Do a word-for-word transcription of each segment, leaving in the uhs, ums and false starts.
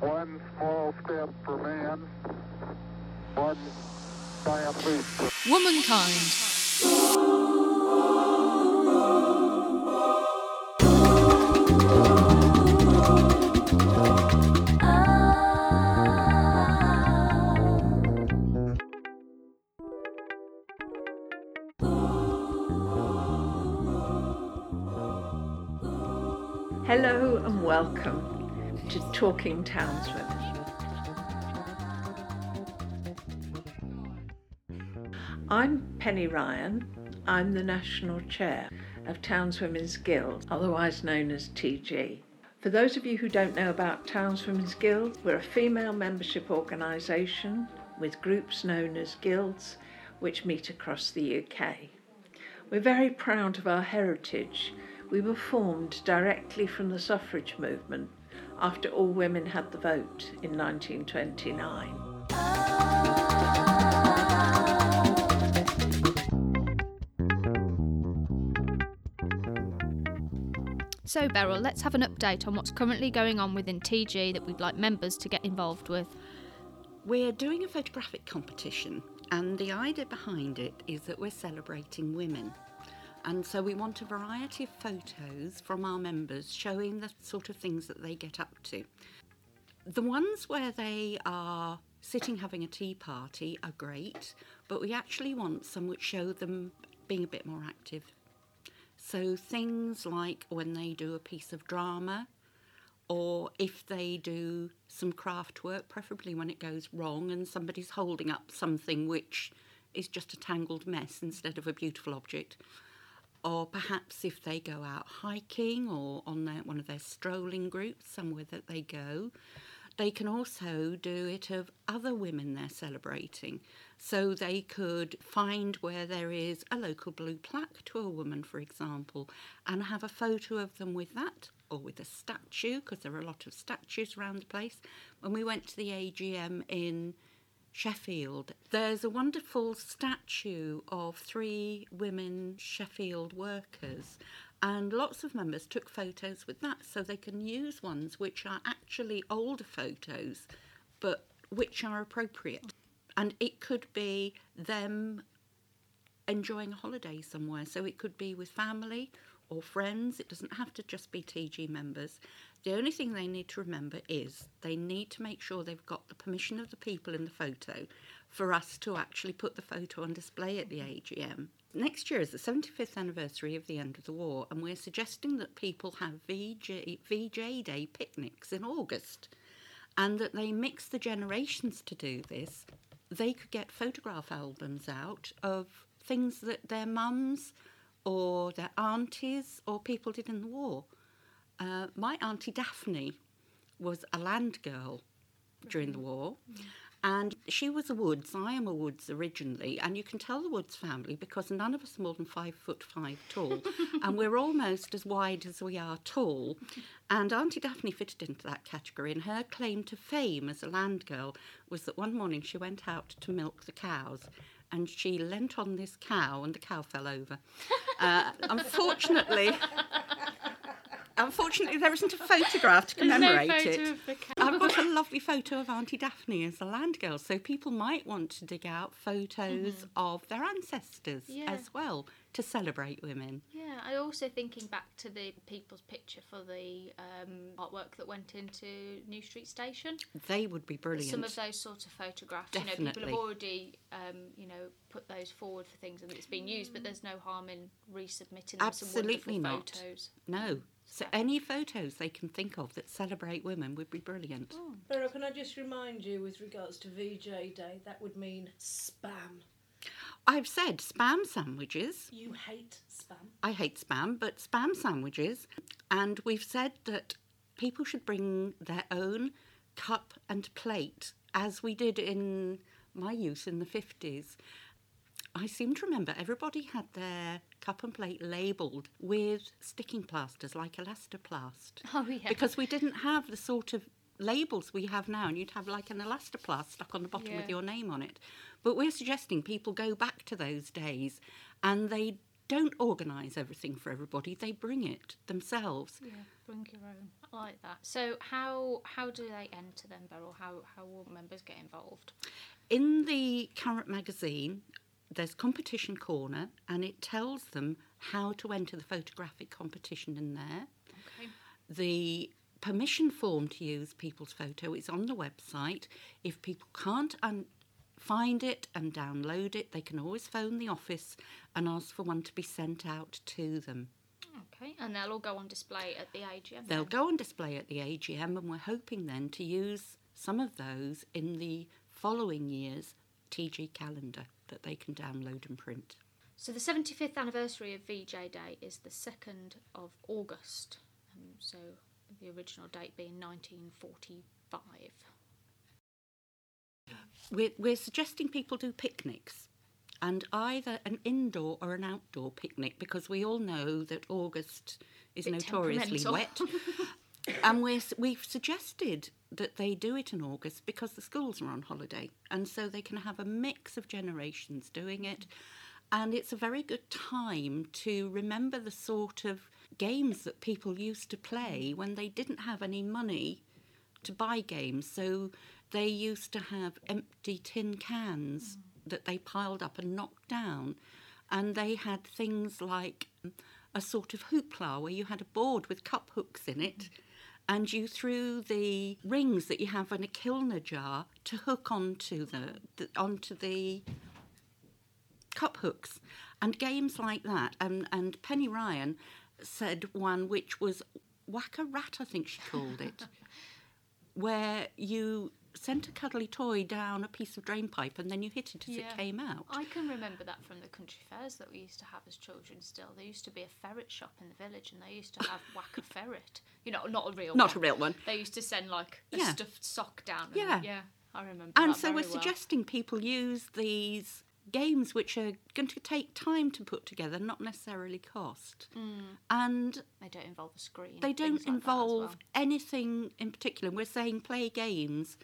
One small step for man, one giant leap for womankind. Hello and welcome to Talking Townswomen. I'm Penny Ryan. I'm the National Chair of Townswomen's Guild, otherwise known as T G. For those of you who don't know about Townswomen's Guild, we're a female membership organisation with groups known as guilds which meet across the U K. We're very proud of our heritage. We were formed directly from the suffrage movement after all women had the vote in nineteen twenty-nine. So Beryl, let's have an update on what's currently going on within T G that we'd like members to get involved with. We're doing a photographic competition, and the idea behind it is that we're celebrating women. And so we want a variety of photos from our members showing the sort of things that they get up to. The ones where they are sitting having a tea party are great, but we actually want some which show them being a bit more active. So things like when they do a piece of drama, or if they do some craft work, preferably when it goes wrong and somebody's holding up something which is just a tangled mess instead of a beautiful object. Or perhaps if they go out hiking or on their, one of their strolling groups, somewhere that they go. They can also do it of other women they're celebrating. So they could find where there is a local blue plaque to a woman, for example, and have a photo of them with that, or with a statue, because there are a lot of statues around the place. When we went to the A G M in Sheffield, there's a wonderful statue of three women Sheffield workers, and lots of members took photos with that, so they can use ones which are actually older photos but which are appropriate. And it could be them enjoying a holiday somewhere, so it could be with family or friends. It doesn't have to just be T G members. The only thing they need to remember is they need to make sure they've got the permission of the people in the photo for us to actually put the photo on display at the A G M. Next year is the seventy-fifth anniversary of the end of the war, and we're suggesting that people have V J, V J Day picnics in August, and that they mix the generations to do this. They could get photograph albums out of things that their mums or their aunties or people did in the war. Uh, my auntie Daphne was a land girl during the war, and she was a Woods. I am a Woods originally, and you can tell the Woods family because none of us are more than five foot five tall, and we're almost as wide as we are tall. And Auntie Daphne fitted into that category, and her claim to fame as a land girl was that one morning she went out to milk the cows, and she leant on this cow, and the cow fell over. Uh, unfortunately, unfortunately, there isn't a photograph to commemorate no photo it. Of the cow. I've got a lovely photo of Auntie Daphne as a land girl, so people might want to dig out photos mm-hmm. of their ancestors yeah. as well to celebrate women. Yeah, I'm also thinking back to the people's picture for the um, artwork that went into New Street Station. They would be brilliant. Some of those sort of photographs, definitely. You know, people have already, um, you know, put those forward for things and it's been used, but there's no harm in resubmitting them. Absolutely some not. Photos. No. So any photos they can think of that celebrate women would be brilliant. Oh. Beryl, can I just remind you with regards to V J Day, that would mean spam. I've said spam sandwiches. You hate spam. I hate spam, but spam sandwiches. And we've said that people should bring their own cup and plate, as we did in my youth in the fifties. I seem to remember everybody had their cup and plate labelled with sticking plasters like Elastoplast. Oh, yeah. Because we didn't have the sort of labels we have now, and you'd have like an Elastoplast stuck on the bottom yeah. with your name on it. But we're suggesting people go back to those days and they don't organise everything for everybody. They bring it themselves. Yeah, bring your own. I like that. So how how do they enter then, Beryl? How, how will members get involved? In the Carrot magazine, there's Competition Corner, and it tells them how to enter the photographic competition in there. Okay. The permission form to use people's photo is on the website. If people can't un- find it and download it, they can always phone the office and ask for one to be sent out to them. Okay, and they'll all go on display at the A G M? They'll then go on display at the A G M, and we're hoping then to use some of those in the following year's T G calendar that they can download and print. So the seventy-fifth anniversary of V J Day is the second of August, um, so the original date being nineteen forty-five. We're, we're suggesting people do picnics, and either an indoor or an outdoor picnic, because we all know that August is notoriously wet. And we're, we've suggested that they do it in August because the schools are on holiday, and so they can have a mix of generations doing it. And it's a very good time to remember the sort of games that people used to play when they didn't have any money to buy games. So they used to have empty tin cans mm. that they piled up and knocked down. And they had things like a sort of hoopla where you had a board with cup hooks in it, mm. and you threw the rings that you have in a Kilner jar to hook onto the, the onto the cup hooks. And games like that. And, and Penny Ryan said one which was Whack-A-Rat, I think she called it, where you sent a cuddly toy down a piece of drainpipe and then you hit it as yeah. it came out. I can remember that from the country fairs that we used to have as children still. There used to be a ferret shop in the village, and they used to have Whack-A-Ferret. You know, not a real not one. Not a real one. They used to send, like, a yeah. stuffed sock down. And, yeah. Yeah, I remember and that And so we're well. suggesting people use these games which are going to take time to put together, not necessarily cost. Mm. And they don't involve a screen. They don't involve like well. anything in particular. We're saying play games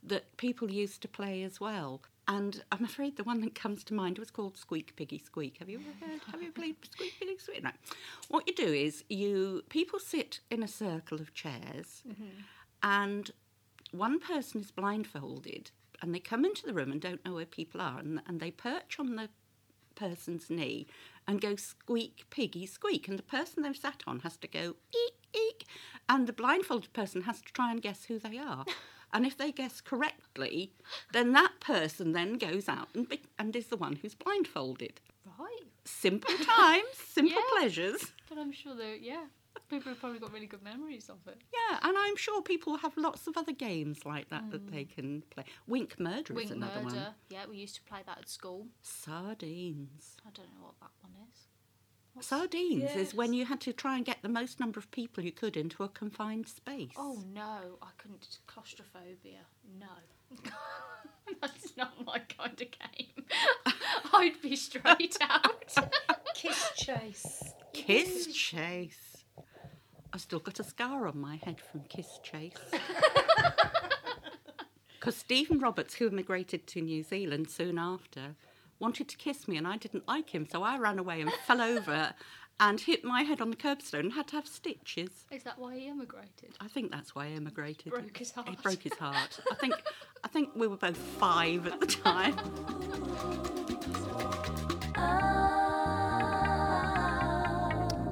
that people used to play as well. And I'm afraid the one that comes to mind was called Squeak, Piggy, Squeak. Have you ever heard? Have you played Squeak, Piggy, Squeak? No. What you do is you people sit in a circle of chairs, mm-hmm. and one person is blindfolded, and they come into the room and don't know where people are, and, and they perch on the person's knee and go squeak, piggy, squeak. And the person they've sat on has to go eek, eek, and the blindfolded person has to try and guess who they are. And if they guess correctly, then that person then goes out and be- and is the one who's blindfolded. Right. Simple times, simple yeah. pleasures. But I'm sure that, yeah, people have probably got really good memories of it. Yeah, and I'm sure people have lots of other games like that mm. that they can play. Wink Murder Wink is another Murder. one. Yeah, we used to play that at school. Sardines. I don't know what that one is. Sardines yes. is when you had to try and get the most number of people you could into a confined space. Oh, no. I couldn't. Claustrophobia. No. That's not my kind of game. I'd be straight out. Kiss Chase. Kiss Chase. I've still got a scar on my head from Kiss Chase. Because Stephen Roberts, who immigrated to New Zealand soon after, wanted to kiss me, and I didn't like him, so I ran away and fell over and hit my head on the curbstone and had to have stitches. Is that why he emigrated? I think that's why he emigrated. Broke his heart. He broke his heart. I think, I think we were both five at the time.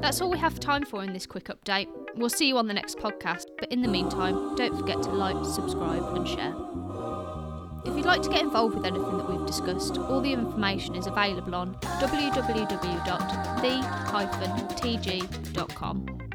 That's all we have time for in this quick update. We'll see you on the next podcast, but in the meantime, don't forget to like, subscribe and share. If you'd like to get involved with anything that we've discussed, all the information is available on w w w dot the dash t g dot com.